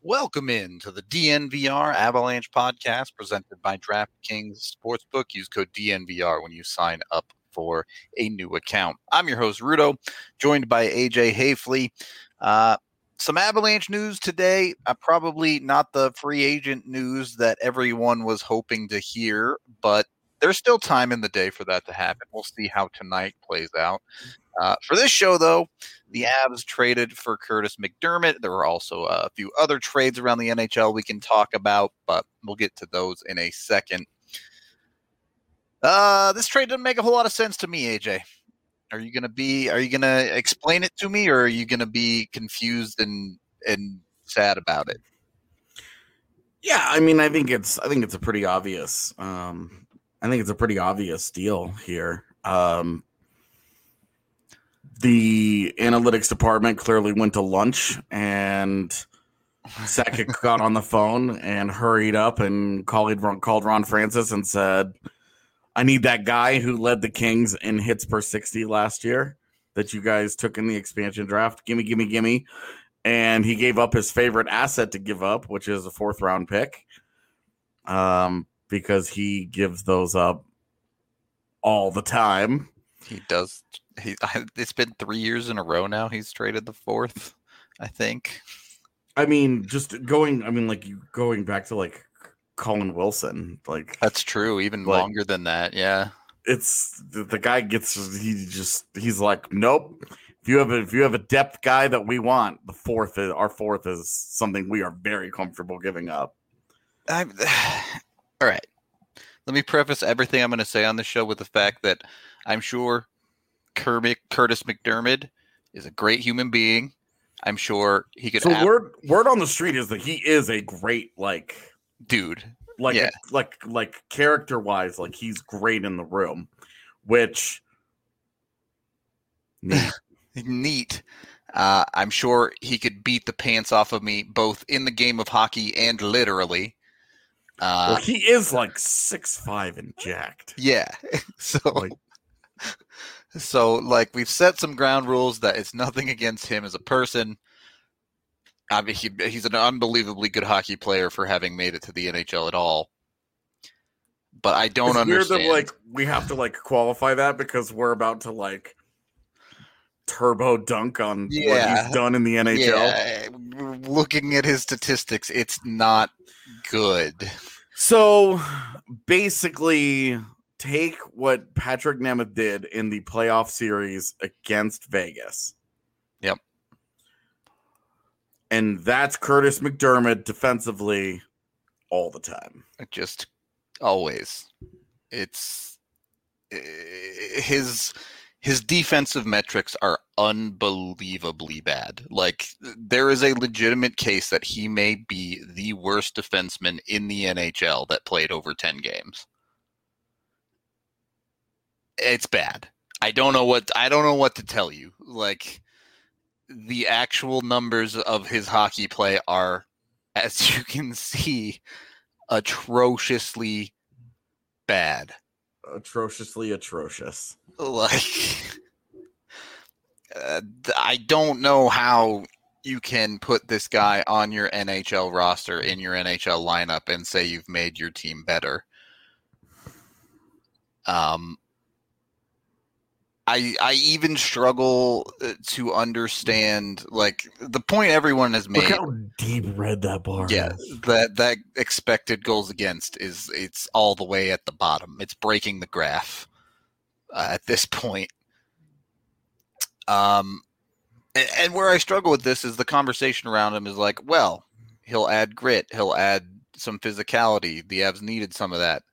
Welcome in to the DNVR Avalanche podcast presented by DraftKings Sportsbook. Use code DNVR when you sign up for a new account. I'm your host, Rudo, joined by AJ Hafley. Some Avalanche news today. Probably not the free agent news that everyone was hoping to hear, but there's still time in the day for that to happen. We'll see how tonight plays out. For this show, though, the Avs traded for Curtis McDermid. There were also a few other trades around the NHL we can talk about, but we'll get to those in a second. This trade didn't make a whole lot of sense to me, AJ. Are you gonna explain it to me, or are you gonna be confused and sad about it? Yeah, I mean, I think it's a pretty obvious. I think it's a pretty obvious deal here. The analytics department clearly went to lunch, and Sakic got on the phone and hurried up and called Ron Francis and said, I need that guy who led the Kings in hits per 60 last year that you guys took in the expansion draft. Gimme. And he gave up his favorite asset to give up, which is a 4th-round pick, because he gives those up all the time. He does. It's been 3 years in a row now he's traded the 4th, I think. I mean, going back to like Colin Wilson, like that's true. Even like, longer than that, yeah. It's the guy he's like, nope. If you have a depth guy that we want, the 4th is our 4th is something we are very comfortable giving up. All right. Let me preface everything I'm going to say on the show with the fact that I'm sure Curtis McDermid is a great human being. I'm sure he could. So word on the street is that he is a great dude, yeah. like character wise, like he's great in the room, which neat. I'm sure he could beat the pants off of me both in the game of hockey and literally. Well, he is like 6'5" and jacked. Yeah. So, we've set some ground rules that it's nothing against him as a person. I mean, he's an unbelievably good hockey player for having made it to the NHL at all. But I don't understand. It's weird that we have to qualify that because we're about to turbo dunk on what he's done in the NHL. Yeah. Looking at his statistics, it's not good. So basically, take what Patrick Nemeth did in the playoff series against Vegas. Yep. And that's Curtis McDermid defensively all the time. Just always. It's his defensive metrics are unbelievably bad. Like, there is a legitimate case that he may be the worst defenseman in the NHL that played over 10 games. It's bad. I don't know what to tell you. Like, the actual numbers of his hockey play are, as you can see, atrociously bad. Atrociously atrocious. Like, I don't know how you can put this guy on your NHL roster, in your NHL lineup, and say you've made your team better. I even struggle to understand, like, the point everyone has made. Look how deep red that bar is. Yeah, that expected goals against is, it's all the way at the bottom. It's breaking the graph at this point. And where I struggle with this is the conversation around him is like, well, he'll add grit. He'll add some physicality. The Avs needed some of that.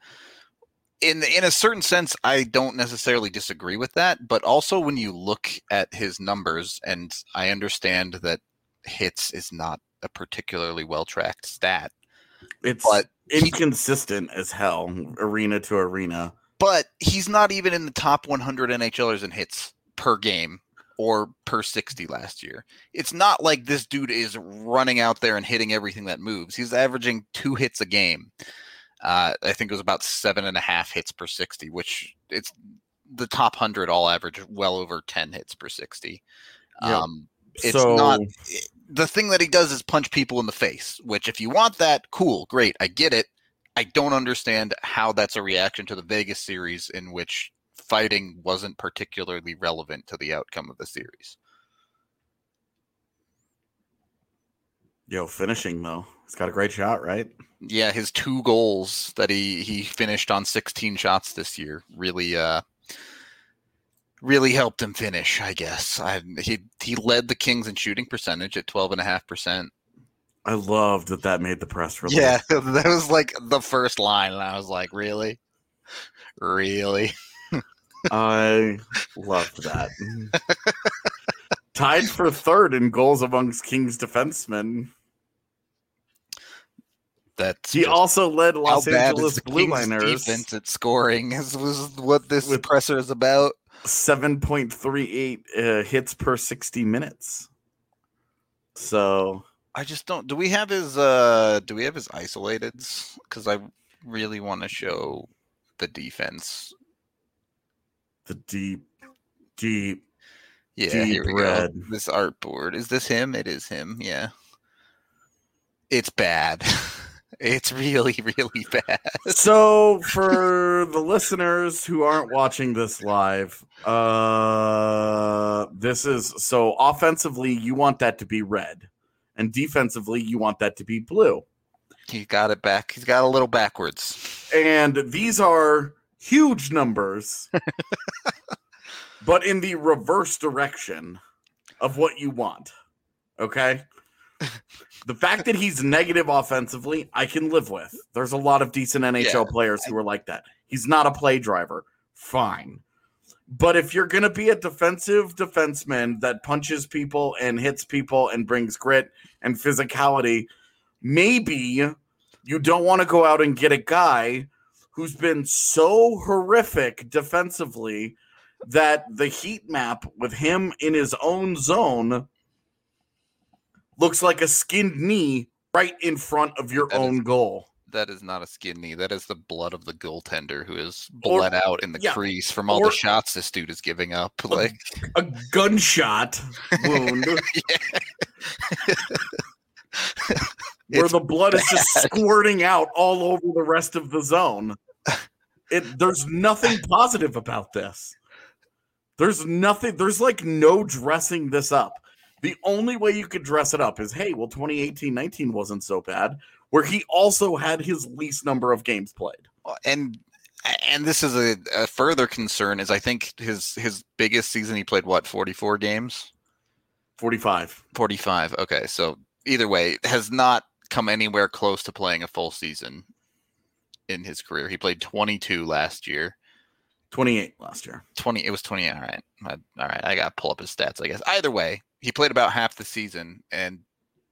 In a certain sense, I don't necessarily disagree with that, but also when you look at his numbers, and I understand that hits is not a particularly well-tracked stat. It's inconsistent as hell, arena to arena. But he's not even in the top 100 NHLers in hits per game or per 60 last year. It's not like this dude is running out there and hitting everything that moves. He's averaging 2 hits a game. I think it was about 7.5 hits per 60, which it's the top 100 all average well over 10 hits per 60. Yep. The thing that he does is punch people in the face, which if you want that, cool, great, I get it. I don't understand how that's a reaction to the Vegas series in which fighting wasn't particularly relevant to the outcome of the series. Yo, finishing though. He's got a great shot, right? Yeah, his 2 goals that he finished on 16 shots this year really helped him finish, I guess. He led the Kings in shooting percentage at 12.5%. I loved that made the press release. Yeah, that was like the first line, and I was like, really? Really? I loved that. Tied for third in goals amongst Kings defensemen. He also led Los Angeles Blue Liners defense at scoring. Was what this presser is about. 7.38 hits per 60 minutes. So I just don't. Do we have his? Do we have his isolateds? Because I really want to show the defense. The deep. Yeah, deep here we red. Go. This artboard. Is this him? It is him. Yeah. It's bad. It's really, really bad. So for the listeners who aren't watching this live, this is so offensively, you want that to be red, and defensively, you want that to be blue. He got it back. He's got a little backwards. And these are huge numbers, but in the reverse direction of what you want. Okay. The fact that he's negative offensively, I can live with. There's a lot of decent NHL players who are like that. He's not a play driver. Fine. But if you're going to be a defensive defenseman that punches people and hits people and brings grit and physicality, maybe you don't want to go out and get a guy who's been so horrific defensively that the heat map with him in his own zone looks like a skinned knee right in front of your own goal. That is not a skinned knee. That is the blood of the goaltender who is bled out in the crease from all the shots this dude is giving up. Like a gunshot wound. Where the blood is just squirting out all over the rest of the zone. There's nothing positive about this. There's nothing. There's like no dressing this up. The only way you could dress it up is, hey, well, 2018-19 wasn't so bad, where he also had his least number of games played. And this is a further concern is I think his biggest season he played, what, 44 games? 45. Okay, so either way, has not come anywhere close to playing a full season in his career. He played 22 last year. 28 last year. 20. It was 28. All right. All right. I got to pull up his stats, I guess. Either way, he played about half the season, and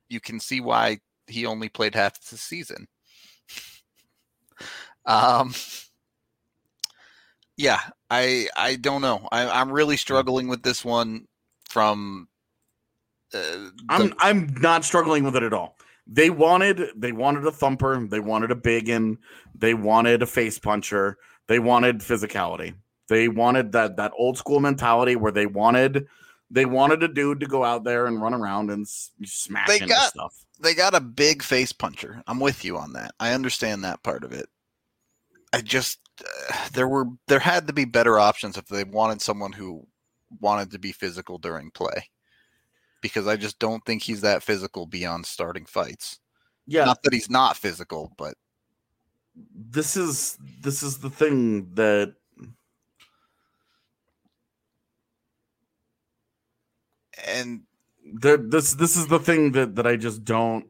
you can see why he only played half the season. Yeah, I don't know. I'm really struggling with this one from. I'm not struggling with it at all. They wanted a thumper. They wanted a biggin. They wanted a face puncher. They wanted physicality. They wanted that old school mentality where they wanted a dude to go out there and run around and smash into stuff. They got a big face puncher. I'm with you on that. I understand that part of it. I just there had to be better options if they wanted someone who wanted to be physical during play. Because I just don't think he's that physical beyond starting fights. Yeah. Not that he's not physical, but this is the thing that and this is the thing that I just don't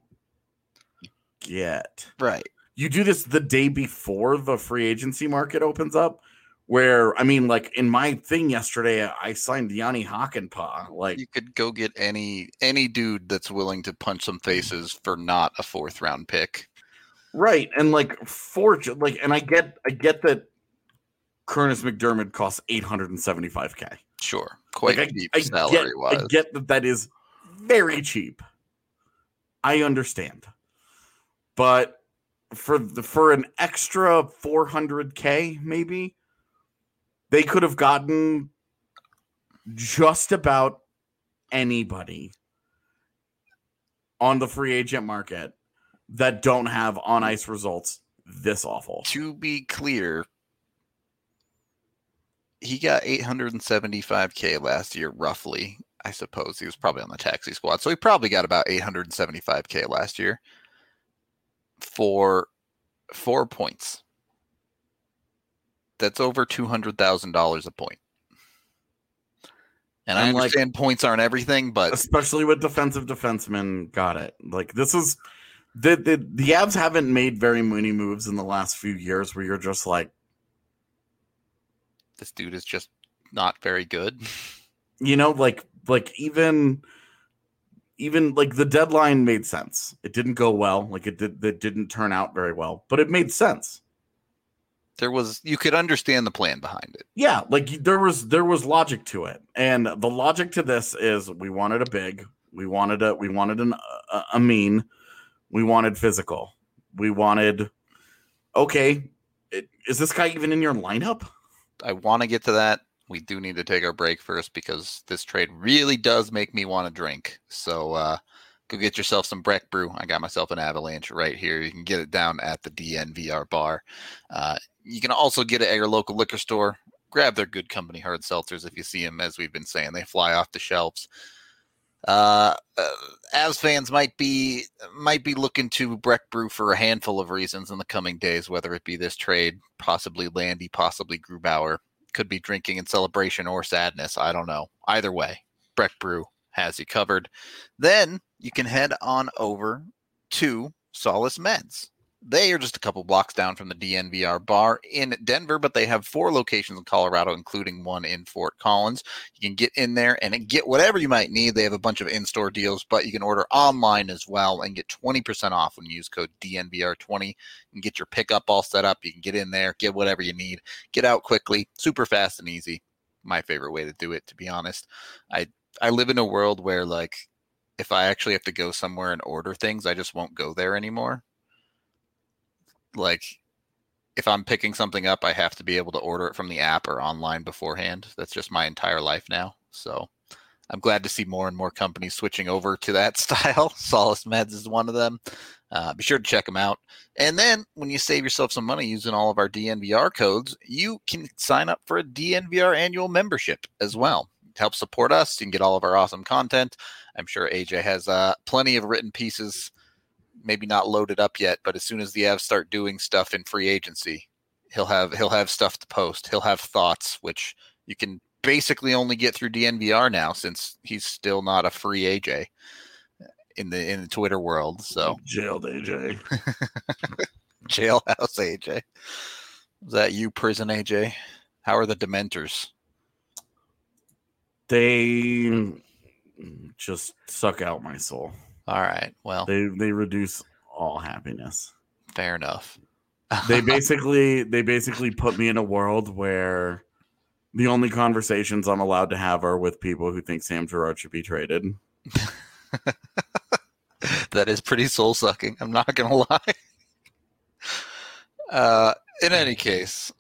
get. Right. You do this the day before the free agency market opens up. Where, I mean, like in my thing yesterday, I signed Jani Hakanpää. Like, you could go get any dude that's willing to punch some faces for not a 4th round pick, right? And and I get that Curtis McDermid costs $875,000. Sure, quite cheap salary wise. I get that is very cheap. I understand, but for an extra $400,000, maybe. They could have gotten just about anybody on the free agent market that don't have on-ice results this awful. To be clear, he got $875,000 last year, roughly. I suppose he was probably on the taxi squad, so he probably got about $875,000 last year for 4 points. That's over $200,000 a point. And I understand points aren't everything, but especially with defensive defensemen, got it. Like, this is the Avs haven't made very many moves in the last few years where you're just like, this dude is just not very good. You know, like even like the deadline made sense. It didn't go well. Like it didn't turn out very well, but it made sense. You could understand the plan behind it. Yeah, like there was logic to it, and the logic to this is we wanted a big, we wanted a mean, we wanted physical, we wanted. Okay, is this guy even in your lineup? I want to get to that. We do need to take our break first because this trade really does make me want to drink. So go get yourself some Breck Brew. I got myself an Avalanche right here. You can get it down at the DNVR bar. You can also get it at your local liquor store. Grab their Good Company hard seltzers if you see them, as we've been saying. They fly off the shelves. Avs fans might be looking to Breck Brew for a handful of reasons in the coming days, whether it be this trade, possibly Landy, possibly Grubauer. Could be drinking in celebration or sadness. I don't know. Either way, Breck Brew has you covered. Then you can head on over to Solace Meds. They are just a couple blocks down from the DNVR bar in Denver, but they have 4 locations in Colorado, including one in Fort Collins. You can get in there and get whatever you might need. They have a bunch of in-store deals, but you can order online as well and get 20% off when you use code DNVR20 and get your pickup all set up. You can get in there, get whatever you need, get out quickly, super fast and easy. My favorite way to do it, to be honest. I live in a world where, like, if I actually have to go somewhere and order things, I just won't go there anymore. Like, if I'm picking something up, I have to be able to order it from the app or online beforehand. That's just my entire life now. So I'm glad to see more and more companies switching over to that style. Solace Meds is one of them. Be sure to check them out. And then when you save yourself some money using all of our DNVR codes, you can sign up for a DNVR annual membership as well. It helps support us. You can get all of our awesome content. I'm sure AJ has plenty of written pieces, maybe not loaded up yet, but as soon as the Avs start doing stuff in free agency, he'll have stuff to post. He'll have thoughts, which you can basically only get through DNVR now, since he's still not a free AJ in the Twitter world. So jailed AJ. Jailhouse AJ. Is that you, prison AJ? How are the Dementors? They just suck out my soul. All right. Well, they reduce all happiness. Fair enough. They basically put me in a world where the only conversations I'm allowed to have are with people who think Sam Gerrard should be traded. That is pretty soul sucking. I'm not going to lie. In any case,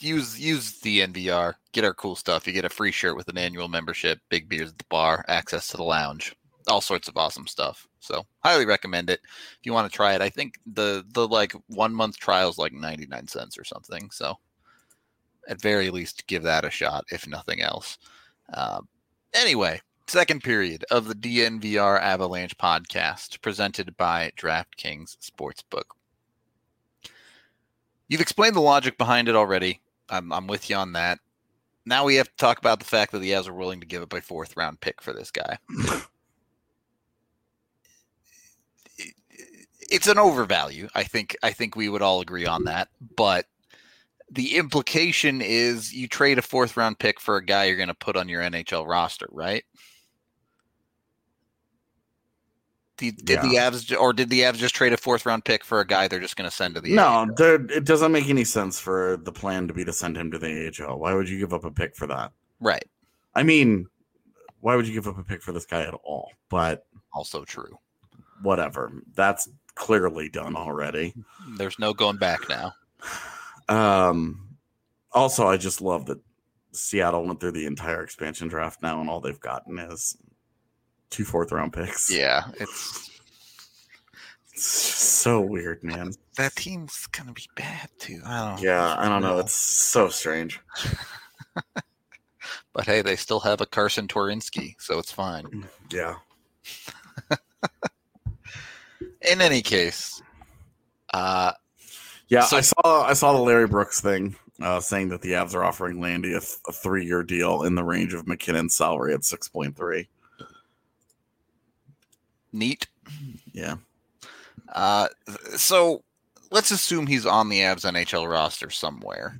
use the NVR. Get our cool stuff. You get a free shirt with an annual membership, big beers at the bar, access to the lounge, all sorts of awesome stuff. So highly recommend it if you want to try it. I think the like 1 month trial is like 99 cents or something. So at very least, give that a shot, if nothing else. Anyway, second period of the DNVR Avalanche podcast presented by DraftKings Sportsbook. You've explained the logic behind it already. I'm with you on that. Now we have to talk about the fact that the Avs are willing to give up a fourth round pick for this guy. It's an overvalue. I think we would all agree on that. But the implication is you trade a fourth round pick for a guy you're going to put on your NHL roster, right? Did the Avs just trade a fourth round pick for a guy they're just going to send to the AHL? No, it doesn't make any sense for the plan to be to send him to the AHL. Why would you give up a pick for that? Right. I mean, why would you give up a pick for this guy at all? But also true. Whatever. That's clearly done already. There's no going back now. Also, I just love that Seattle went through the entire expansion draft now, and all they've gotten is 2 fourth round picks. Yeah, it's so weird, man. That team's gonna be bad too. I don't know. It's so strange. But hey, they still have a Carson Twerinski, so it's fine. Yeah. In any case, so I saw the Larry Brooks thing saying that the Avs are offering Landy a 3-year deal in the range of McKinnon's salary at 6.3. Neat. Yeah. So let's assume he's on the Avs NHL roster somewhere.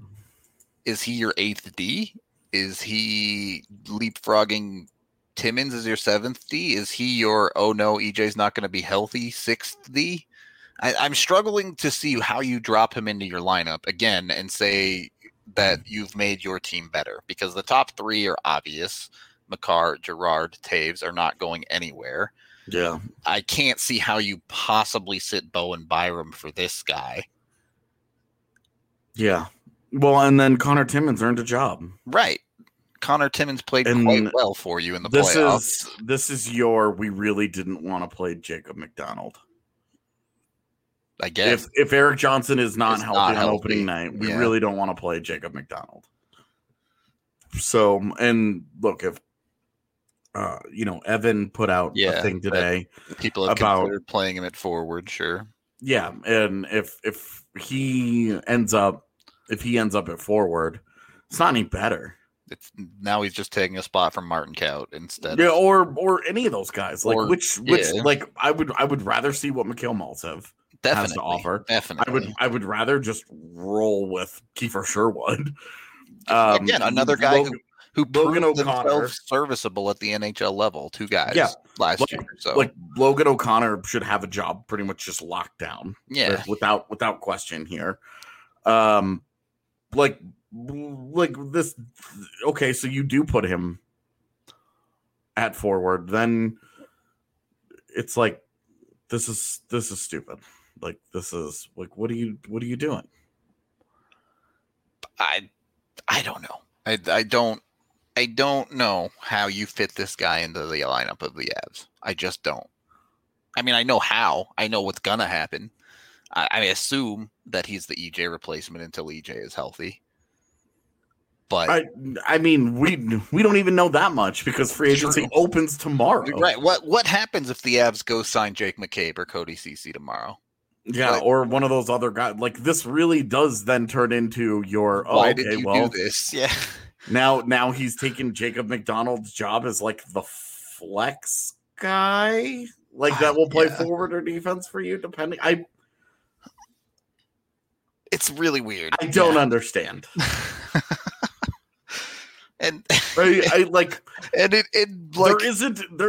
Is he your 8th D? Is he leapfrogging Timmins as your 7th D? Is he your, oh no, EJ's not going to be healthy, 6th D? I'm struggling to see how you drop him into your lineup again and say that you've made your team better, because the top three are obvious. Makar, Gerard, Taves are not going anywhere. Yeah. I can't see how you possibly sit Bowen Byram for this guy. Yeah. Well, and then Connor Timmins earned a job. Right. Connor Timmins played quite well for you in the playoffs. This is your, we really didn't want to play Jacob McDonald. I guess if Eric Johnson is not healthy on opening night, we really don't want to play Jacob McDonald. So, and look, if Evan put out a thing today, people have considered playing him at forward, sure. Yeah, and if he ends up at forward, it's not any better. It's now he's just taking a spot from Martin Kaut instead. Yeah, or any of those guys. Like I would rather see what Mikhail Maltsev has to offer. Definitely. I would rather just roll with Kiefer Sherwood. Again, another guy who Logan O'Connor serviceable at the NHL level. Two guys last year. So Logan O'Connor should have a job pretty much just locked down. Yeah. Without question here. This. Okay. So you do put him at forward. Then it's like, this is stupid. Like, this is like, what are you doing? I don't know. I don't know how you fit this guy into the lineup of the Avs. I just don't. I mean, I know how. I know what's going to happen. I assume that he's the EJ replacement until EJ is healthy. But I mean, we don't even know that much because free agency opens tomorrow. Right. What happens if the Avs go sign Jake McCabe or Cody CeCe tomorrow? Yeah, like, or one of those other guys. Like, this really does then turn into your, do this? Yeah. Now he's taken Jacob McDonald's job as like the flex guy, like that will play forward or defense for you, depending. It's really weird. I don't understand. There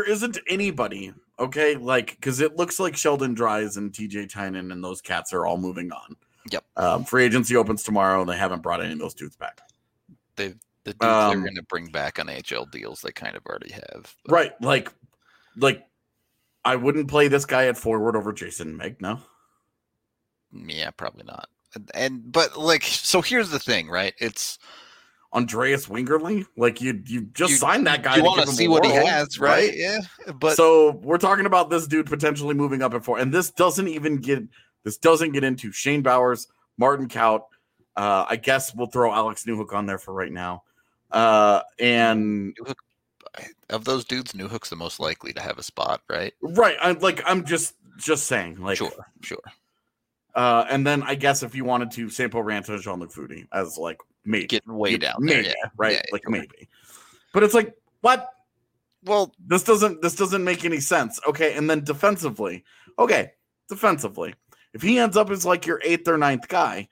isn't anybody. Okay, like, because it looks like Sheldon Dries and TJ Tynan and those cats are all moving on. Yep. Free agency opens tomorrow, and they haven't brought any of those dudes back. The dudes they're going to bring back on NHL deals they kind of already have. But. Right, like I wouldn't play this guy at forward over Jason Meg, no? Yeah, probably not. So here's the thing, right? It's Andreas Wingerly, like you signed that guy. You want to see what he has, right? Yeah. But so we're talking about this dude potentially moving up at four, and this doesn't get into Shane Bowers, Martin Kaut. I guess we'll throw Alex Newhook on there for right now. And Newhook, of those dudes, Newhook's the most likely to have a spot, right? Right. I'm just saying, like, sure. And then I guess if you wanted to, Sampo Ranta and Jean-Luc Foodie as like maybe getting way down maybe, there, yeah. Right? Yeah, like maybe, right. But it's like what? Well, this doesn't make any sense. Okay, and then defensively, if he ends up as like your eighth or ninth guy,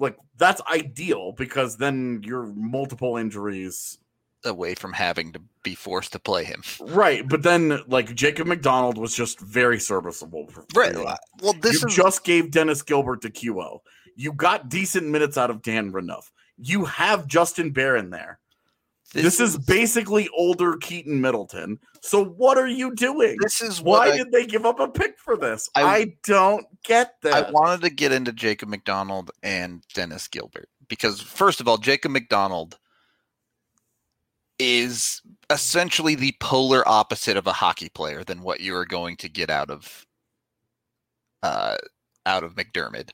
like that's ideal because then you're multiple injuries away from having to be forced to play him. Right. But then like Jacob McDonald was just very serviceable. Right. Well, you just gave Dennis Gilbert to QO. You got decent minutes out of Dan Renouf. You have Justin Barron there. This is basically older Keaton Middleton. So what are you doing? Why did they give up a pick for this? I don't get that. I wanted to get into Jacob McDonald and Dennis Gilbert because first of all, Jacob McDonald is essentially the polar opposite of a hockey player than what you are going to get out of McDermid.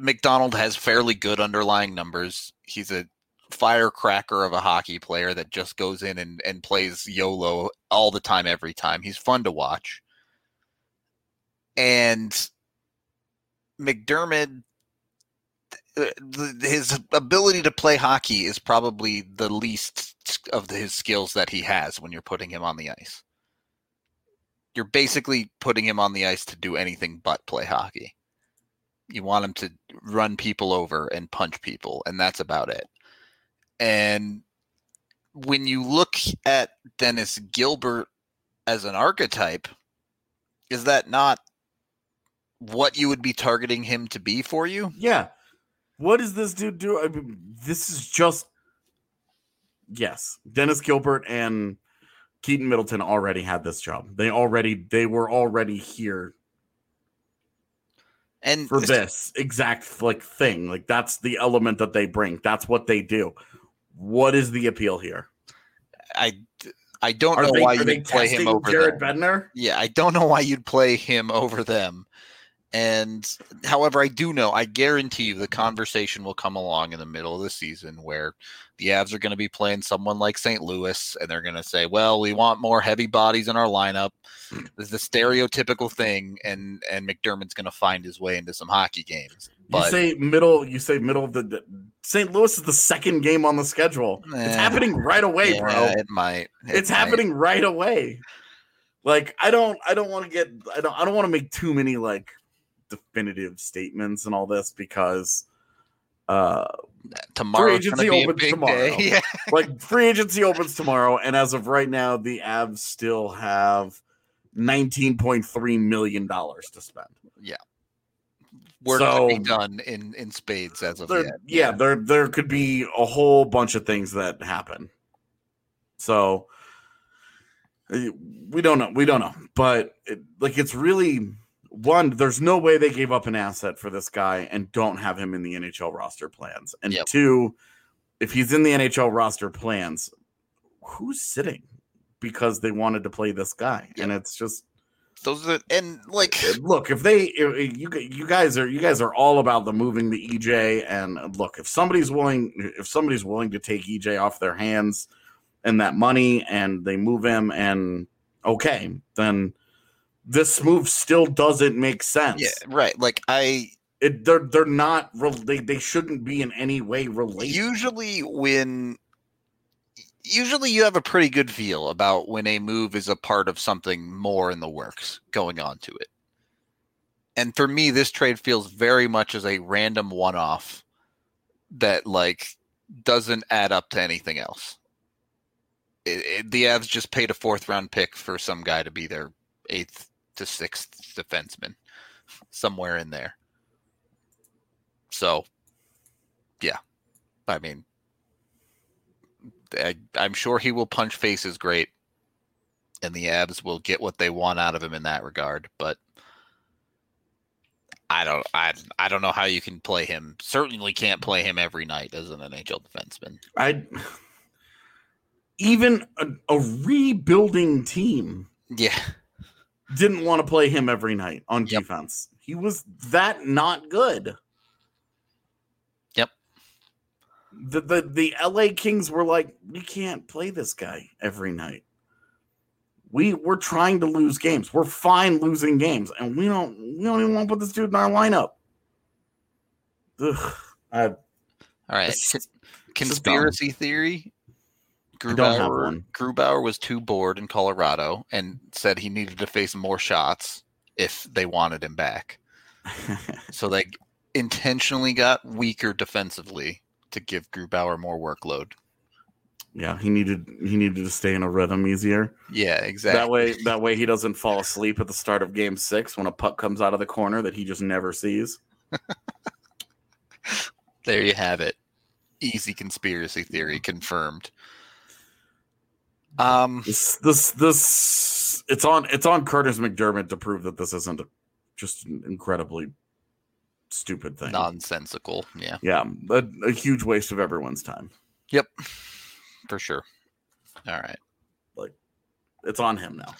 McDonald has fairly good underlying numbers. He's a firecracker of a hockey player that just goes in and plays YOLO all the time, every time. He's fun to watch. And McDermid, his ability to play hockey is probably the least of his skills that he has when you're putting him on the ice. You're basically putting him on the ice to do anything but play hockey. You want him to run people over and punch people, and that's about it. And when you look at Dennis Gilbert as an archetype, is that not what you would be targeting him to be for you? Yeah. What does this dude do? I mean, this is just, yes, Dennis Gilbert and Keaton Middleton already had this job. They were already here. And for this exact like thing, like that's the element that they bring. That's what they do. What is the appeal here? I don't know why you'd play him over Jared Bednar. Yeah, I don't know why you'd play him over them. And however, I do know, I guarantee you the conversation will come along in the middle of the season where the Avs are going to be playing someone like St. Louis and they're going to say, well, we want more heavy bodies in our lineup. This is the stereotypical thing. And McDermott's going to find his way into some hockey games. But you say middle of the St. Louis is the second game on the schedule. It's happening right away, bro. It's happening right away. Like, I don't want to make too many like definitive statements and all this because free agency opens tomorrow. Yeah. Like free agency opens tomorrow, and as of right now, the Avs still have $19.3 million to spend. Yeah, work to be done in spades as of yet. Yeah, there could be a whole bunch of things that happen. So we don't know, but it's really. One, there's no way they gave up an asset for this guy and don't have him in the NHL roster plans. And Two, if he's in the NHL roster plans, who's sitting? because they wanted to play this guy. Yeah. And it's just those are the, and like look, if they you guys are all about the moving the EJ, and look, if somebody's willing to take EJ off their hands and that money and they move him, and okay, then this move still doesn't make sense. Yeah, right. Like they're not. They shouldn't be in any way related. Usually you have a pretty good feel about when a move is a part of something more in the works going on to it. And for me, this trade feels very much as a random one-off that like doesn't add up to anything else. The Avs just paid a 4th round pick for some guy to be their 8th to 6th defenseman somewhere in there. So, yeah, I mean, I'm sure he will punch faces great, and the Avs will get what they want out of him in that regard. But I don't know how you can play him. Certainly can't play him every night as an NHL defenseman. Even a rebuilding team, yeah, didn't want to play him every night on defense. He was that not good. The LA Kings were like, we can't play this guy every night. We're trying to lose games. We're fine losing games, and we don't even want to put this dude in our lineup. Ugh. All right. Conspiracy theory. Grubauer was too bored in Colorado and said he needed to face more shots if they wanted him back. So they intentionally got weaker defensively to give Grubauer more workload. Yeah, he needed to stay in a rhythm easier. Yeah, exactly. That way he doesn't fall asleep at the start of Game 6 when a puck comes out of the corner that he just never sees. There you have it. Easy conspiracy theory confirmed. This it's on Curtis McDermid to prove that this isn't just an incredibly stupid thing. Nonsensical. Yeah. A huge waste of everyone's time. Yep. For sure. All right. Like, it's on him now.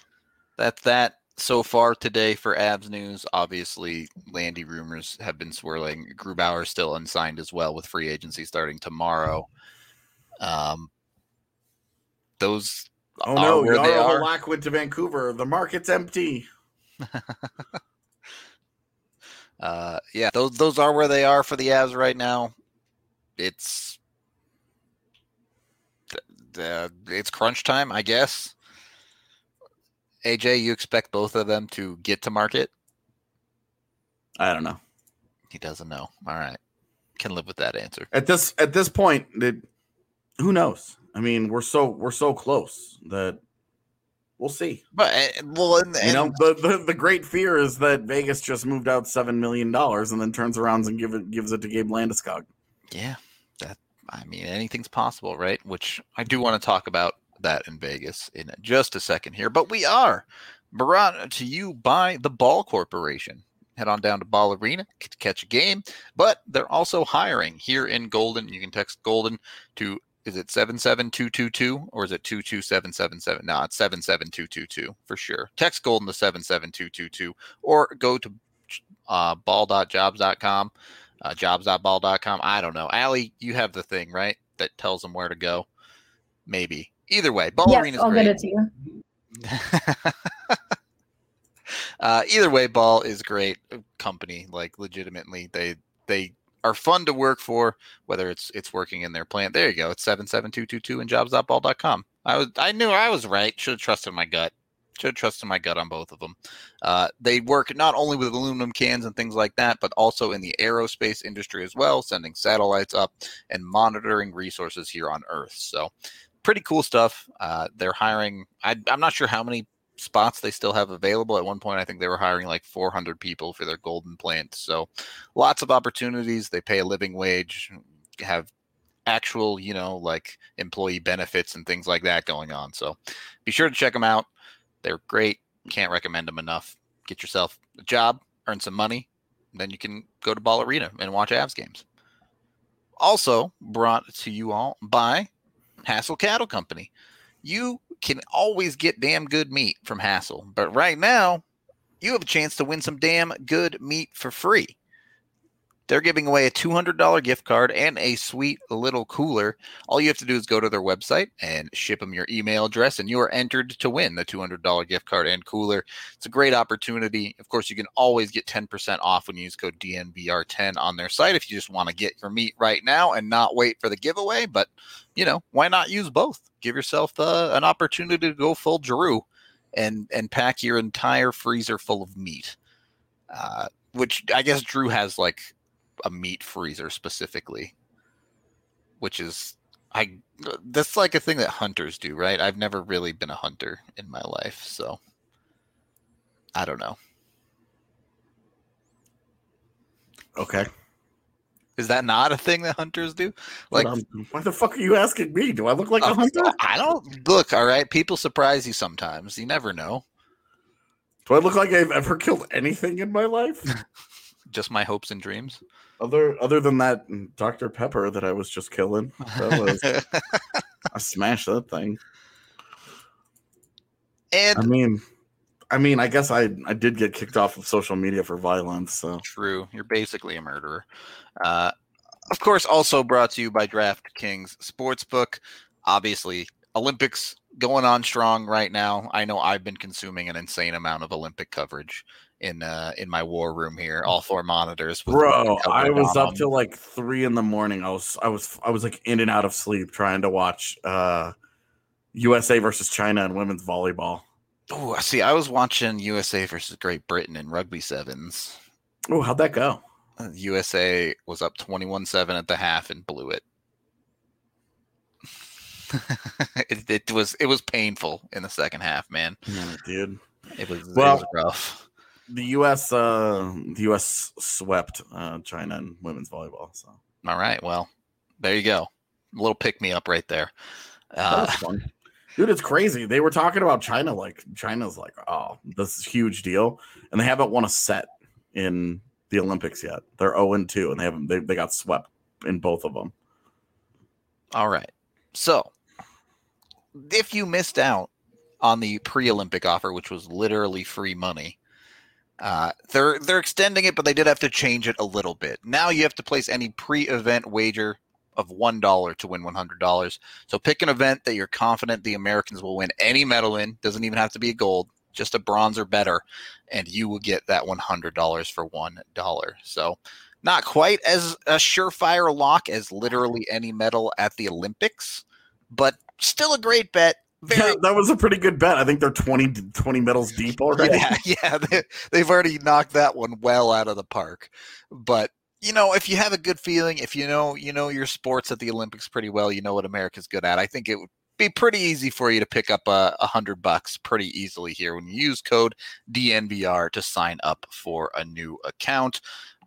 That's that so far today for Avs news. Obviously, Landy rumors have been swirling. Grubauer still unsigned as well, with free agency starting tomorrow. Those. Oh no! Yara Halak went to Vancouver. The market's empty. Yeah, those are where they are for the Avs right now. It's crunch time, I guess. AJ, you expect both of them to get to market? I don't know. He doesn't know. All right, can live with that answer. At this point, who knows? I mean, we're so close that. We'll see. The great fear is that Vegas just moved out $7 million and then turns around and gives it to Gabe Landeskog. Yeah. Anything's possible, right? Which I do want to talk about that in Vegas in just a second here. But we are brought to you by the Ball Corporation. Head on down to Ball Arena to catch a game. But they're also hiring here in Golden. You can text Golden to... Is it 77222 or is it 22777? No, it's 77222 for sure. Text Golden to 77222 or go to ball.jobs.com, jobs.ball.com. I don't know. Allie, you have the thing, right? That tells them where to go. Maybe. Either way, Ball Arena is great. I'll get it to you. Either way, Ball is great company. Like, legitimately, they are fun to work for, whether it's working in their plant. There you go. It's 77222 and jobs.ball.com. I knew I was right. Should have trusted my gut. Should have trusted my gut on both of them. They work not only with aluminum cans and things like that, but also in the aerospace industry as well, sending satellites up and monitoring resources here on Earth. So pretty cool stuff. They're hiring. I'm not sure how many spots they still have available. At one point, I think they were hiring like 400 people for their Golden plant. So lots of opportunities. They pay a living wage, have actual, like employee benefits and things like that going on. So be sure to check them out. They're great. Can't recommend them enough. Get yourself a job, earn some money, then you can go to Ball Arena and watch Avs games. Also brought to you all by Hassel Cattle Company. You can always get damn good meat from Hassel. But right now, you have a chance to win some damn good meat for free. They're giving away a $200 gift card and a sweet little cooler. All you have to do is go to their website and ship them your email address, and you are entered to win the $200 gift card and cooler. It's a great opportunity. Of course, you can always get 10% off when you use code DNVR10 on their site if you just want to get your meat right now and not wait for the giveaway. But, you know, why not use both? Give yourself an opportunity to go full Drew and pack your entire freezer full of meat, which I guess Drew has like a meat freezer specifically, which is that's like a thing that hunters do, right? I've never really been a hunter in my life, so I don't know. Okay. Is that not a thing that hunters do? Like, why the fuck are you asking me? Do I look like a hunter? I don't look, all right? People surprise you sometimes. You never know. Do I look like I've ever killed anything in my life? Just my hopes and dreams. Other than that Dr. Pepper that I was just killing. I smashed that thing. And I mean, I guess I did get kicked off of social media for violence. So true. You're basically a murderer. Of course, also brought to you by DraftKings Sportsbook. Obviously, Olympics going on strong right now. I know I've been consuming an insane amount of Olympic coverage in my war room here, all four monitors. Bro, I was up till like 3 a.m. I was like in and out of sleep trying to watch USA versus China in women's volleyball. Oh, see, I was watching USA versus Great Britain in rugby sevens. Oh, how'd that go? USA was up 21-7 at the half and blew it. it was painful in the second half, man. Yeah, dude, it was rough. The U.S. swept China in women's volleyball. So, all right, well, there you go, a little pick me up right there. That was fun. Dude, it's crazy. They were talking about China like China's like, oh, this is a huge deal, and they haven't won a set in the Olympics yet. They're 0-2, and they got swept in both of them. All right, so if you missed out on the pre-Olympic offer, which was literally free money. They're extending it, but they did have to change it a little bit. Now you have to place any pre-event wager of $1 to win $100. So pick an event that you're confident the Americans will win any medal in. Doesn't even have to be a gold, just a bronze or better, and you will get that $100 for $1. So not quite as a surefire lock as literally any medal at the Olympics, but still a great bet. Yeah, that was a pretty good bet. I think they're 20 medals deep already. Yeah, they've already knocked that one well out of the park. But, you know, if you have a good feeling, if you know your sports at the Olympics pretty well, you know what America's good at, I think it would be pretty easy for you to pick up $100 pretty easily here when you use code DNVR to sign up for a new account.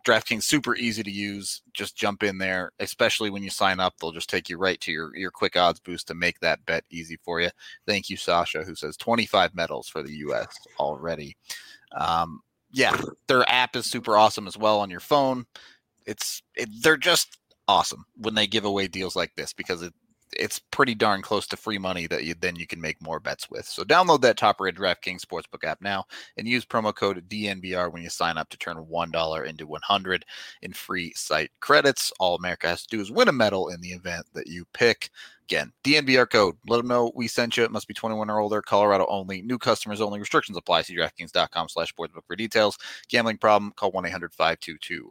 DraftKings, super easy to use. Just jump in there, especially when you sign up. They'll just take you right to your quick odds boost to make that bet easy for you. Thank you, Sasha, who says 25 medals for the U.S. already. Yeah, their app is super awesome as well on your phone. They're just awesome when they give away deals like this because it's pretty darn close to free money that you can make more bets with. So download that top-rated DraftKings Sportsbook app now and use promo code DNVR when you sign up to turn $1 into $100 in free site credits. All America has to do is win a medal in the event that you pick. Again, DNVR code. Let them know we sent you. It must be 21 or older. Colorado only. New customers only. Restrictions apply. See DraftKings.com/sportsbook for details. Gambling problem? Call 1-800-522-4700.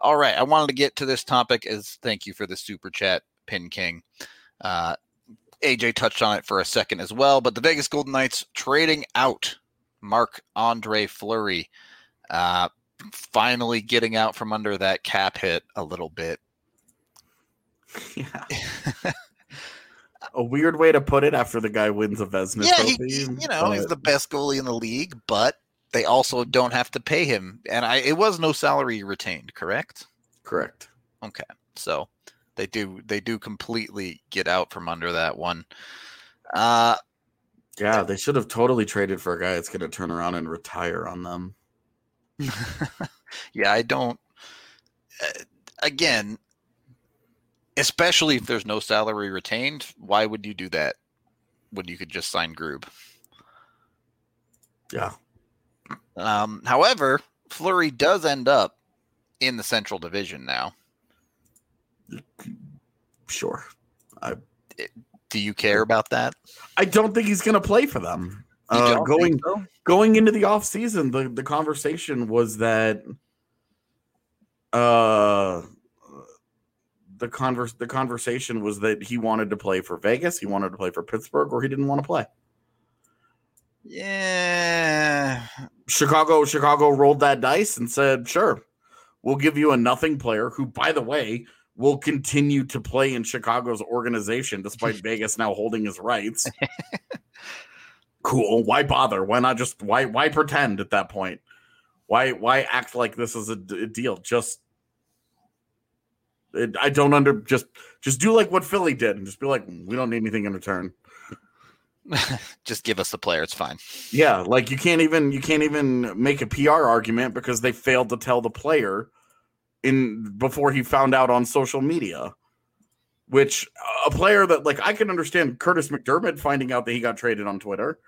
All right, I wanted to get to this topic as thank you for the super chat, Pin King. AJ touched on it for a second as well, but the Vegas Golden Knights trading out Marc-Andre Fleury, finally getting out from under that cap hit a little bit. Yeah. A weird way to put it after the guy wins a Vezna trophy. He he's the best goalie in the league, but they also don't have to pay him. And it was no salary retained, correct? Correct. Okay. So they do completely get out from under that one. Yeah, they should have totally traded for a guy that's going to turn around and retire on them. Yeah, I don't. Again, especially if there's no salary retained, why would you do that? when you could just sign Grub. Yeah. However, Fleury does end up in the Central Division now. Sure. Do you care about that? I don't think he's going to play for them. Going into the offseason, the conversation was that the conversation was that he wanted to play for Vegas, he wanted to play for Pittsburgh, or he didn't want to play. Yeah. Chicago rolled that dice and said, sure, we'll give you a nothing player who, by the way, will continue to play in Chicago's organization despite Vegas now holding his rights. Cool. Why bother? Why not just why pretend at that point? Why act like this is a deal? Just do like what Philly did and just be like, we don't need anything in return. Just give us the player. It's fine. Yeah. Like you can't even make a PR argument because they failed to tell the player before he found out on social media, which a player that like, I can understand Curtis McDermid finding out that he got traded on Twitter,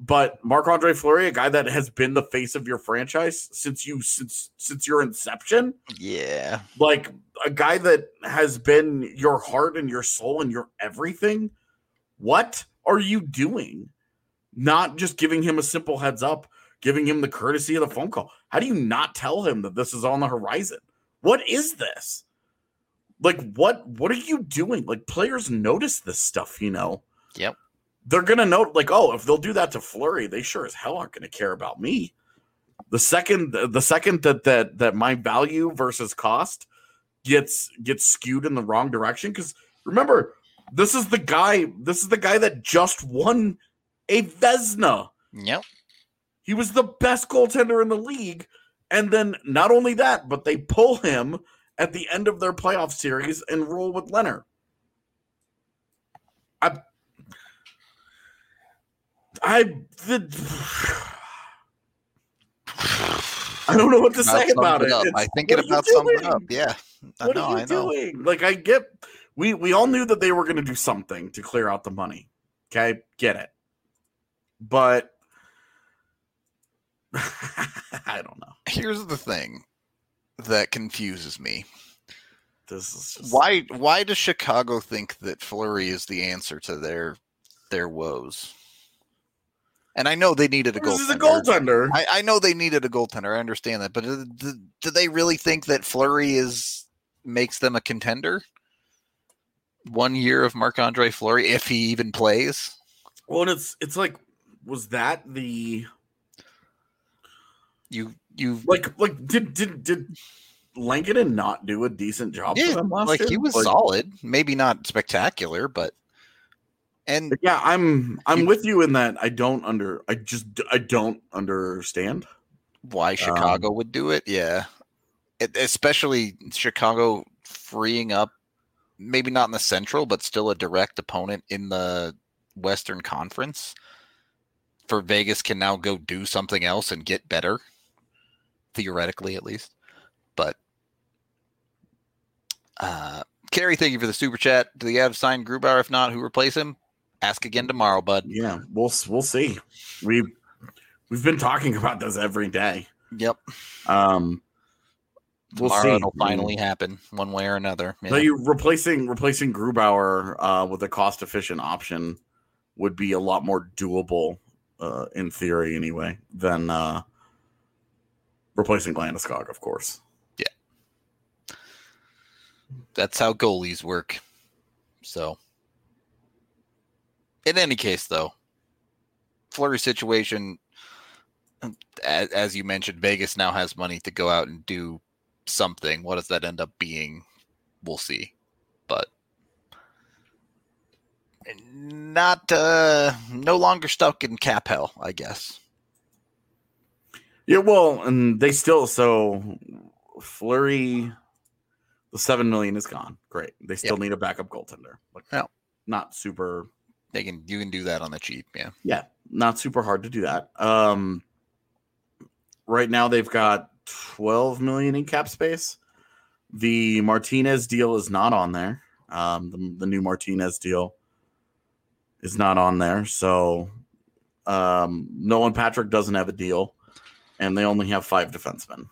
but Marc-Andre Fleury, a guy that has been the face of your franchise since your inception. Yeah. Like a guy that has been your heart and your soul and your everything. What are you doing? Not just giving him a simple heads up, giving him the courtesy of the phone call. How do you not tell him that this is on the horizon? What is this? Like, what are you doing? Like, players notice this stuff, you know? Yep. They're going to know, like, oh, if they'll do that to Fleury, they sure as hell aren't going to care about me. The second that my value versus cost gets skewed in the wrong direction, because remember, This is the guy that just won a Vezna. Yep. He was the best goaltender in the league. And then not only that, but they pull him at the end of their playoff series and roll with Leonard. I don't know what to say about it. I think it about summed it up. Yeah. What are you doing? Like, I get... We all knew that they were going to do something to clear out the money. Okay, get it. But I don't know. Here's the thing that confuses me. This is just... Why does Chicago think that Fleury is the answer to their woes? And I know they needed a goaltender. This is a goaltender. I know they needed a goaltender. I understand that. But do they really think that Fleury makes them a contender? 1 year of Marc-Andre Fleury, if he even plays. Well, and it's like, was that the you like did Lankinen not do a decent job for them last year? Like, he was solid, maybe not spectacular, but I'm with you in that. I don't understand why Chicago would do it. Yeah, especially Chicago freeing up. Maybe not in the Central, but still a direct opponent in the Western Conference. For Vegas can now go do something else and get better, theoretically at least. But Kerry, thank you for the super chat. Do the Avs sign Grubauer? If not, who replace him? Ask again tomorrow, bud. Yeah, we'll see. We've been talking about this every day. Yep. Tomorrow we'll see. It'll finally happen one way or another. Yeah. So you replacing Grubauer with a cost efficient option would be a lot more doable in theory anyway than replacing Landeskog, of course. Yeah. That's how goalies work. So in any case though, Fleury situation, as you mentioned, Vegas now has money to go out and do something. What does that end up being? We'll see, but not no longer stuck in cap hell, I guess. Yeah, well, and they still, so Fleury, the $7 million is gone. Great. They still need a backup goaltender. Like, no, not super. You can do that on the cheap. Yeah. Yeah. Not super hard to do that. Right now they've got $12 million in cap space. The Martinez deal is not on there. The new Martinez deal. is not on there. So Nolan Patrick doesn't have a deal, and they only have 5 defensemen.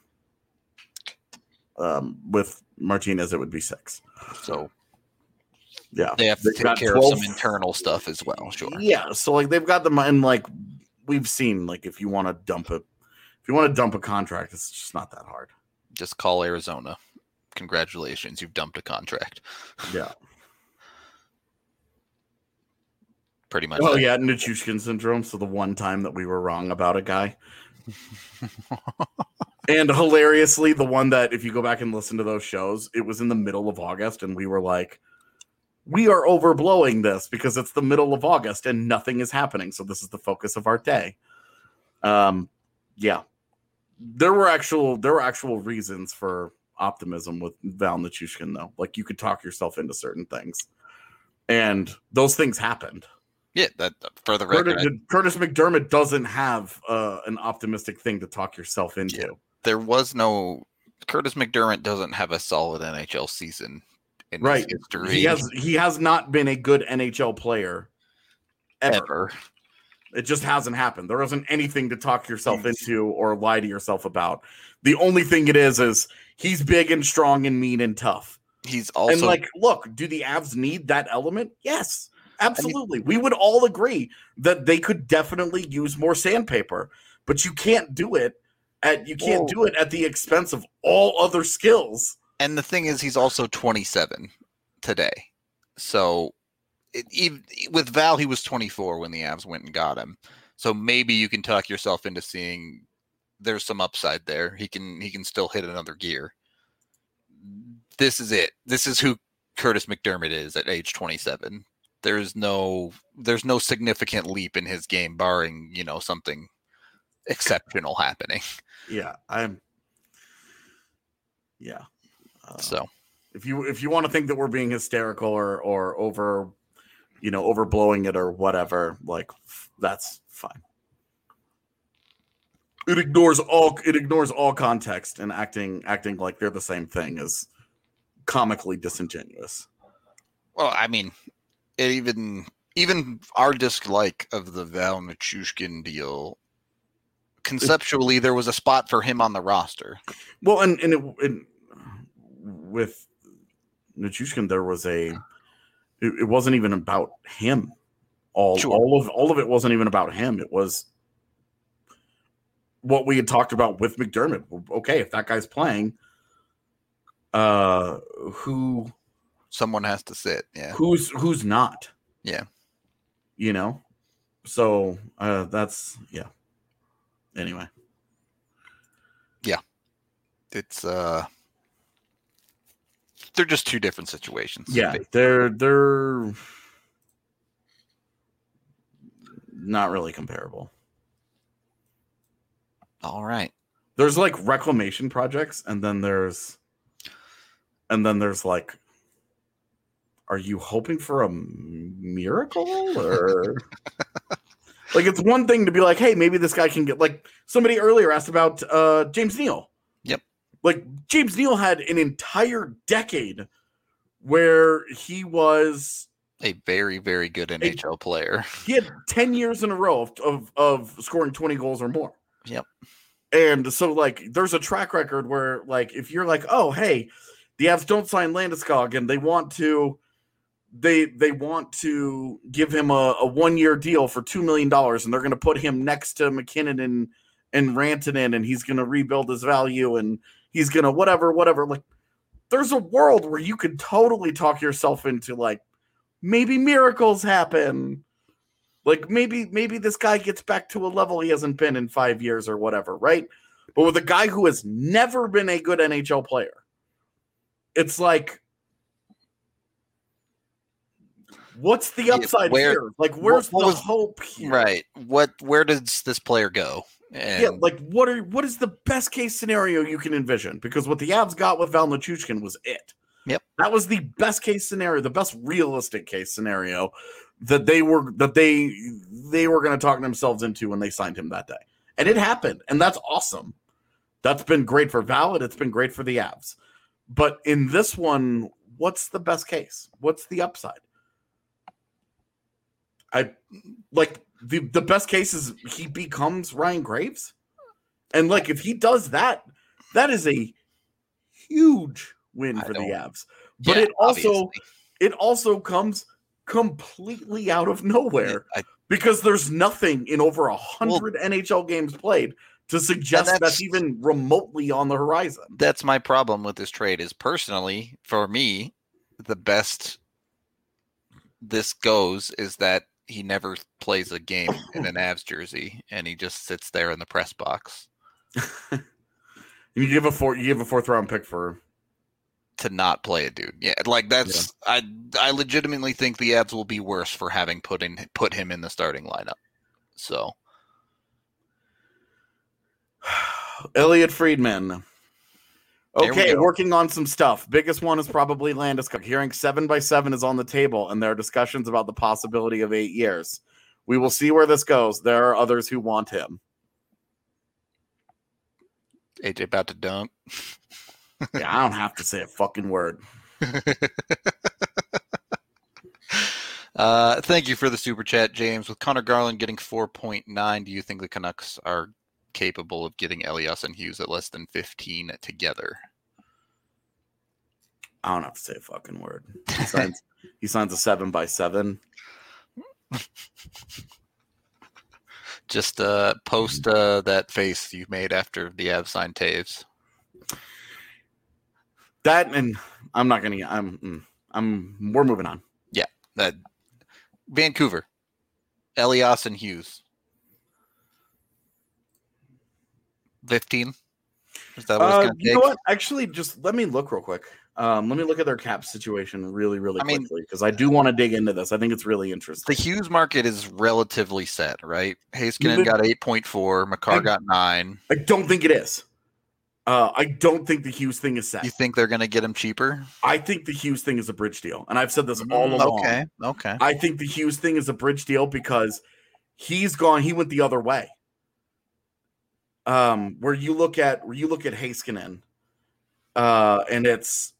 With Martinez, it would be 6. So, yeah, they have to take care of some internal stuff as well. Sure. Yeah. So, like, they've got them, and like we've seen, like, if you want to dump it, if you want to dump a contract, it's just not that hard. Just call Arizona. Congratulations, you've dumped a contract. Yeah. Pretty much. Oh, yeah, Nichushkin syndrome. So the one time that we were wrong about a guy. And hilariously, the one that, if you go back and listen to those shows, it was in the middle of August, and we were like, we are overblowing this because it's the middle of August and nothing is happening. So this is the focus of our day. Yeah. There were actual reasons for optimism with Val Nichushkin, though. Like, you could talk yourself into certain things, and those things happened. Yeah, that for the record, Curtis McDermid doesn't have an optimistic thing to talk yourself into. Yeah, Curtis McDermid doesn't have a solid NHL season in his history. He has not been a good NHL player ever. It just hasn't happened. There isn't anything to talk yourself into or lie to yourself about. The only thing it is he's big and strong and mean and tough. He's also, and like, look, do the Avs need that element? Yes, absolutely. I mean, we would all agree that they could definitely use more sandpaper, but you can't do it at the expense of all other skills. And the thing is, he's also 27 today. So with Val, he was 24 when the Avs went and got him. So maybe you can talk yourself into seeing there's some upside there. He can still hit another gear. This is it. This is who Curtis McDermid is at age 27. There's no significant leap in his game, barring, you know, something exceptional happening. Yeah, so if you want to think that we're being hysterical or over, you know, overblowing it or whatever, like, that's fine. It ignores all context, and acting like they're the same thing is comically disingenuous. Well, I mean, even our dislike of the Val Nichushkin deal, conceptually, there was a spot for him on the roster. Well, and with Nichushkin, there was it wasn't even about him. All of it wasn't even about him. It was what we had talked about with McDermid. Okay, if that guy's playing, who someone has to sit. Yeah, who's not. Yeah, you know. So that's, yeah. Anyway, yeah, it's they're just two different situations. Yeah, basically. They're not really comparable. All right. There's like reclamation projects, and then there's like, are you hoping for a miracle? Or like, it's one thing to be like, hey, maybe this guy can get, like, somebody earlier asked about James Neal. Yep. Like, James Neal had an entire decade where he was a very, very good NHL player. He had 10 years in a row of scoring 20 goals or more. Yep. And so, like, there's a track record where, like, if you're like, oh, hey, the Avs don't sign Landeskog and they want to give him a 1-year deal for $2 million, and they're going to put him next to McKinnon and Rantanen, and he's going to rebuild his value, and he's going to whatever. Like, there's a world where you could totally talk yourself into, like, maybe miracles happen. Like, maybe this guy gets back to a level he hasn't been in 5 years or whatever, right? But with a guy who has never been a good NHL player, it's like, what's the upside here? Like, where's the hope here? Right. Where does this player go? And yeah, like, what is the best case scenario you can envision? Because what the Avs got with Val Nichushkin was it. Yep. That was the best case scenario, the best realistic case scenario that they were going to talk themselves into when they signed him that day. And it happened, and that's awesome. That's been great for Val. It's been great for the Avs. But in this one, what's the best case? What's the upside? I like the best case is he becomes Ryan Graves. And like, if he does that, that is a huge win for the Avs. But yeah, it also comes completely out of nowhere because there's nothing in over 100 NHL games played to suggest that's even remotely on the horizon. That's my problem with this trade is personally, for me, the best this goes is that he never plays a game in an Avs jersey and he just sits there in the press box. You give a fourth round pick for to not play a dude. Yeah. Like that's, yeah. I legitimately think the Avs will be worse for having put him in the starting lineup. So Elliot Friedman. Okay, working on some stuff. Biggest one is probably Landeskog. Hearing 7x7 is on the table, and there are discussions about the possibility of 8 years. We will see where this goes. There are others who want him. AJ about to dump. Yeah, I don't have to say a fucking word. Thank you for the super chat, James. With Connor Garland getting 4.9, do you think the Canucks are capable of getting Elias and Hughes at less than 15 together? I don't have to say a fucking word. He signs a 7x7. Just post that face you made after the Avs signed Taves. That and I'm not gonna. I'm. We're moving on. Yeah. Vancouver, Elias and Hughes. 15? Is that what it's gonna take? You know what? Actually, just let me look real quick. Let me look at their cap situation really quickly because I do want to dig into this. I think it's really interesting. The Hughes market is relatively set, right? Heiskanen got 8.4. Makar got 9. I don't think it is. I don't think the Hughes thing is set. You think they're going to get him cheaper? I think the Hughes thing is a bridge deal, and I've said this all along. Okay. I think the Hughes thing is a bridge deal because he's gone. He went the other way. Where you look at Heiskanen, and it's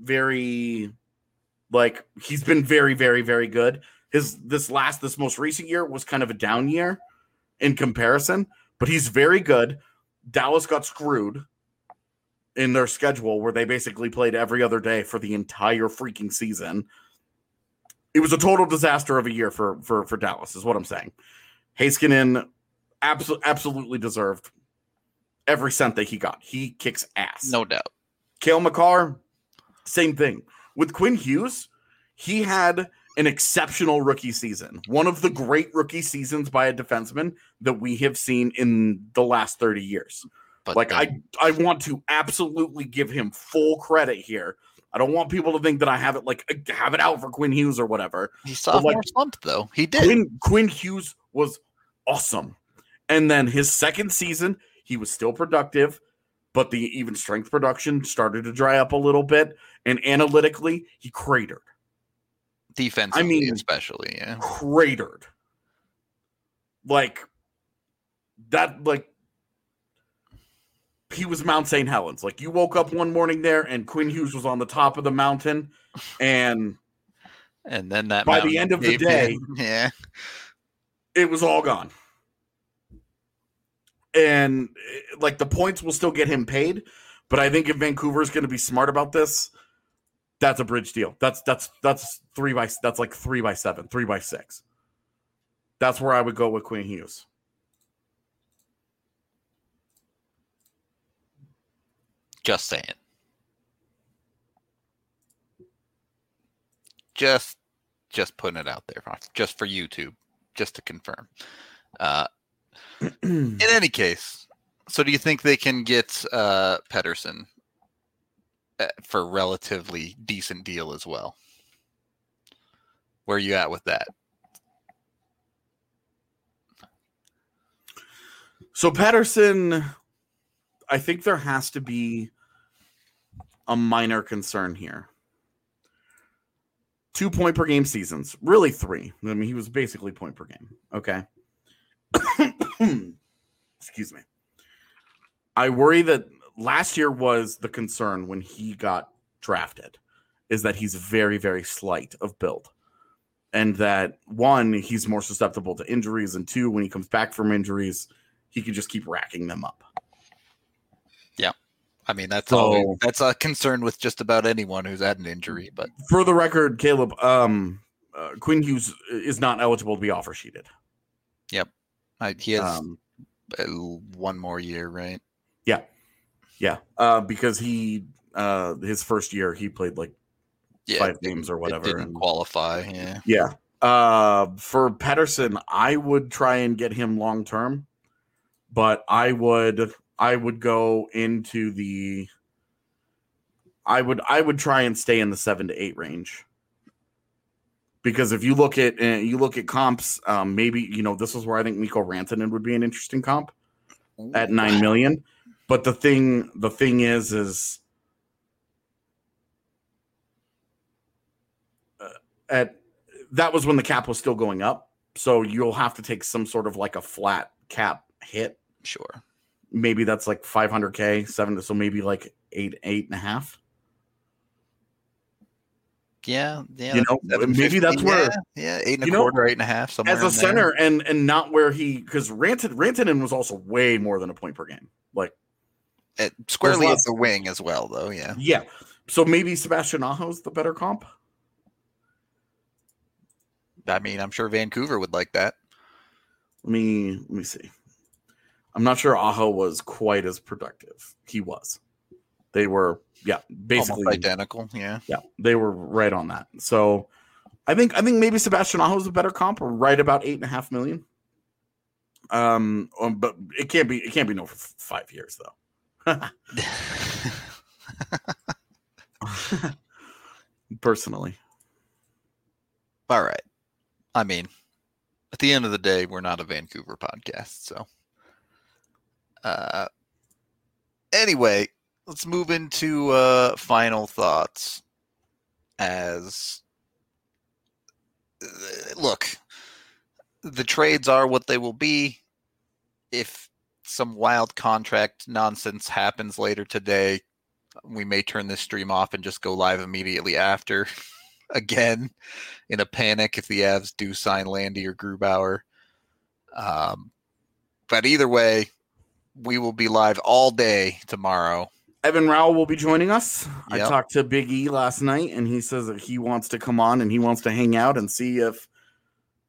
very like he's been very, very, very good. This most recent year was kind of a down year in comparison, but he's very good. Dallas got screwed in their schedule where they basically played every other day for the entire freaking season. It was a total disaster of a year for Dallas, is what I'm saying. Heiskanen absolutely deserved every cent that he got. He kicks ass. No doubt. Cale Makar, same thing. With Quinn Hughes, he had an exceptional rookie season. One of the great rookie seasons by a defenseman that we have seen in the last 30 years. But like I want to absolutely give him full credit here. I don't want people to think that I have it out for Quinn Hughes or whatever. He saw more slumped though. He did. Quinn Hughes was awesome. And then his second season, he was still productive, but the even strength production started to dry up a little bit. And analytically, he cratered. Defensively, especially, yeah. Cratered. He was Mount St. Helens. Like, you woke up one morning there, and Quinn Hughes was on the top of the mountain, and then that by the end of the day, it was all gone. And the points will still get him paid, but I think if Vancouver's going to be smart about this, that's a bridge deal. That's 3x7, 3x6. That's where I would go with Quinn Hughes. Just saying. Just putting it out there, just for YouTube, just to confirm. In any case, so do you think they can get Pettersson for relatively decent deal as well? Where are you at with that? So Pettersson, I think there has to be a minor concern here. 2 point per game seasons, really 3. I mean, he was basically point per game. Okay. Excuse me. I worry that last year was the concern when he got drafted, is that he's very, very slight of build. and that, one, he's more susceptible to injuries, and two, when he comes back from injuries, he can just keep racking them up. Yeah. I mean, that's a concern with just about anyone who's had an injury. But for the record, Caleb, Quinn Hughes is not eligible to be offer sheeted. Yep. He has one more year, right? Yeah. Yeah. Because he his first year, he played like 5 games or whatever. Didn't qualify. Yeah. Yeah. For Pettersson, I would try and get him long term, but I would go into the I would try and stay in the 7 to 8 range. Because if you look at comps, maybe, you know, this is where I think Nico Rantanen would be an interesting comp at $9 million. But the thing is that was when the cap was still going up. So you'll have to take some sort of like a flat cap hit. Sure. Maybe that's like $500K, $7 million. So maybe like $8, $8.5 million. Yeah. You know, maybe that's where. Yeah, $8.25 million, $8.5 million. Somewhere as a center, and not where he, because Rantanen was also way more than a point per game. Like squarely as a wing as well, though. Yeah. Yeah. So maybe Sebastian Aho's the better comp. I mean, I'm sure Vancouver would like that. Let me see. I'm not sure Aho was quite as productive. He was. They were, yeah, basically almost identical. Yeah. Yeah. They were right on that. So I think maybe Sebastian Aho is a better comp, or right about $8.5 million. But it can't be no for 5 years though. Personally. All right. I mean, at the end of the day, we're not a Vancouver podcast, so. Anyway, let's move into final thoughts. As look, the trades are what they will be. If some wild contract nonsense happens later today, we may turn this stream off and just go live immediately after again in a panic if the Avs do sign Landy or Grubauer. But either way, we will be live all day tomorrow. Evan Rowell will be joining us. Yep. I talked to Big E last night, and he says that he wants to come on and he wants to hang out and see if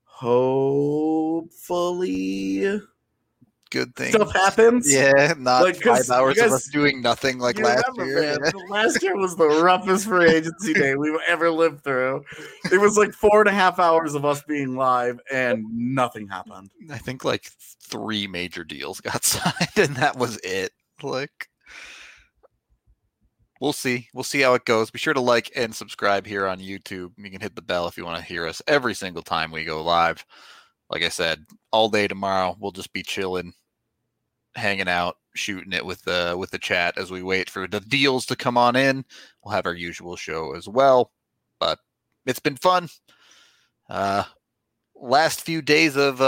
hopefully good things stuff happens. Yeah, not like 5 hours of us doing nothing like last year. Man, last year was the roughest free agency day we've ever lived through. It was like 4.5 hours of us being live and nothing happened. I think like 3 major deals got signed, and that was it. Like, we'll see how it goes. Be sure to like and subscribe here on YouTube. You can hit the bell if you want to hear us every single time we go live. Like I said, all day tomorrow, we'll just be chilling, hanging out, shooting it with the chat as we wait for the deals to come on in. We'll have our usual show as well, but it's been fun. Last few days of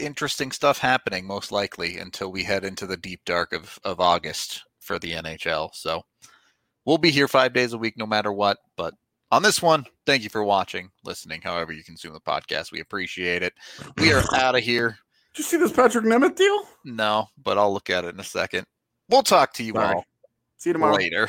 interesting stuff happening, most likely, until we head into the deep dark of August for the NHL. So we'll be here 5 days a week, no matter what, but on this one, thank you for watching, listening, however you consume the podcast. We appreciate it. We are out of here. Did you see this Patrick Nemeth deal? No, but I'll look at it in a second. We'll talk to you all. See you tomorrow. Later.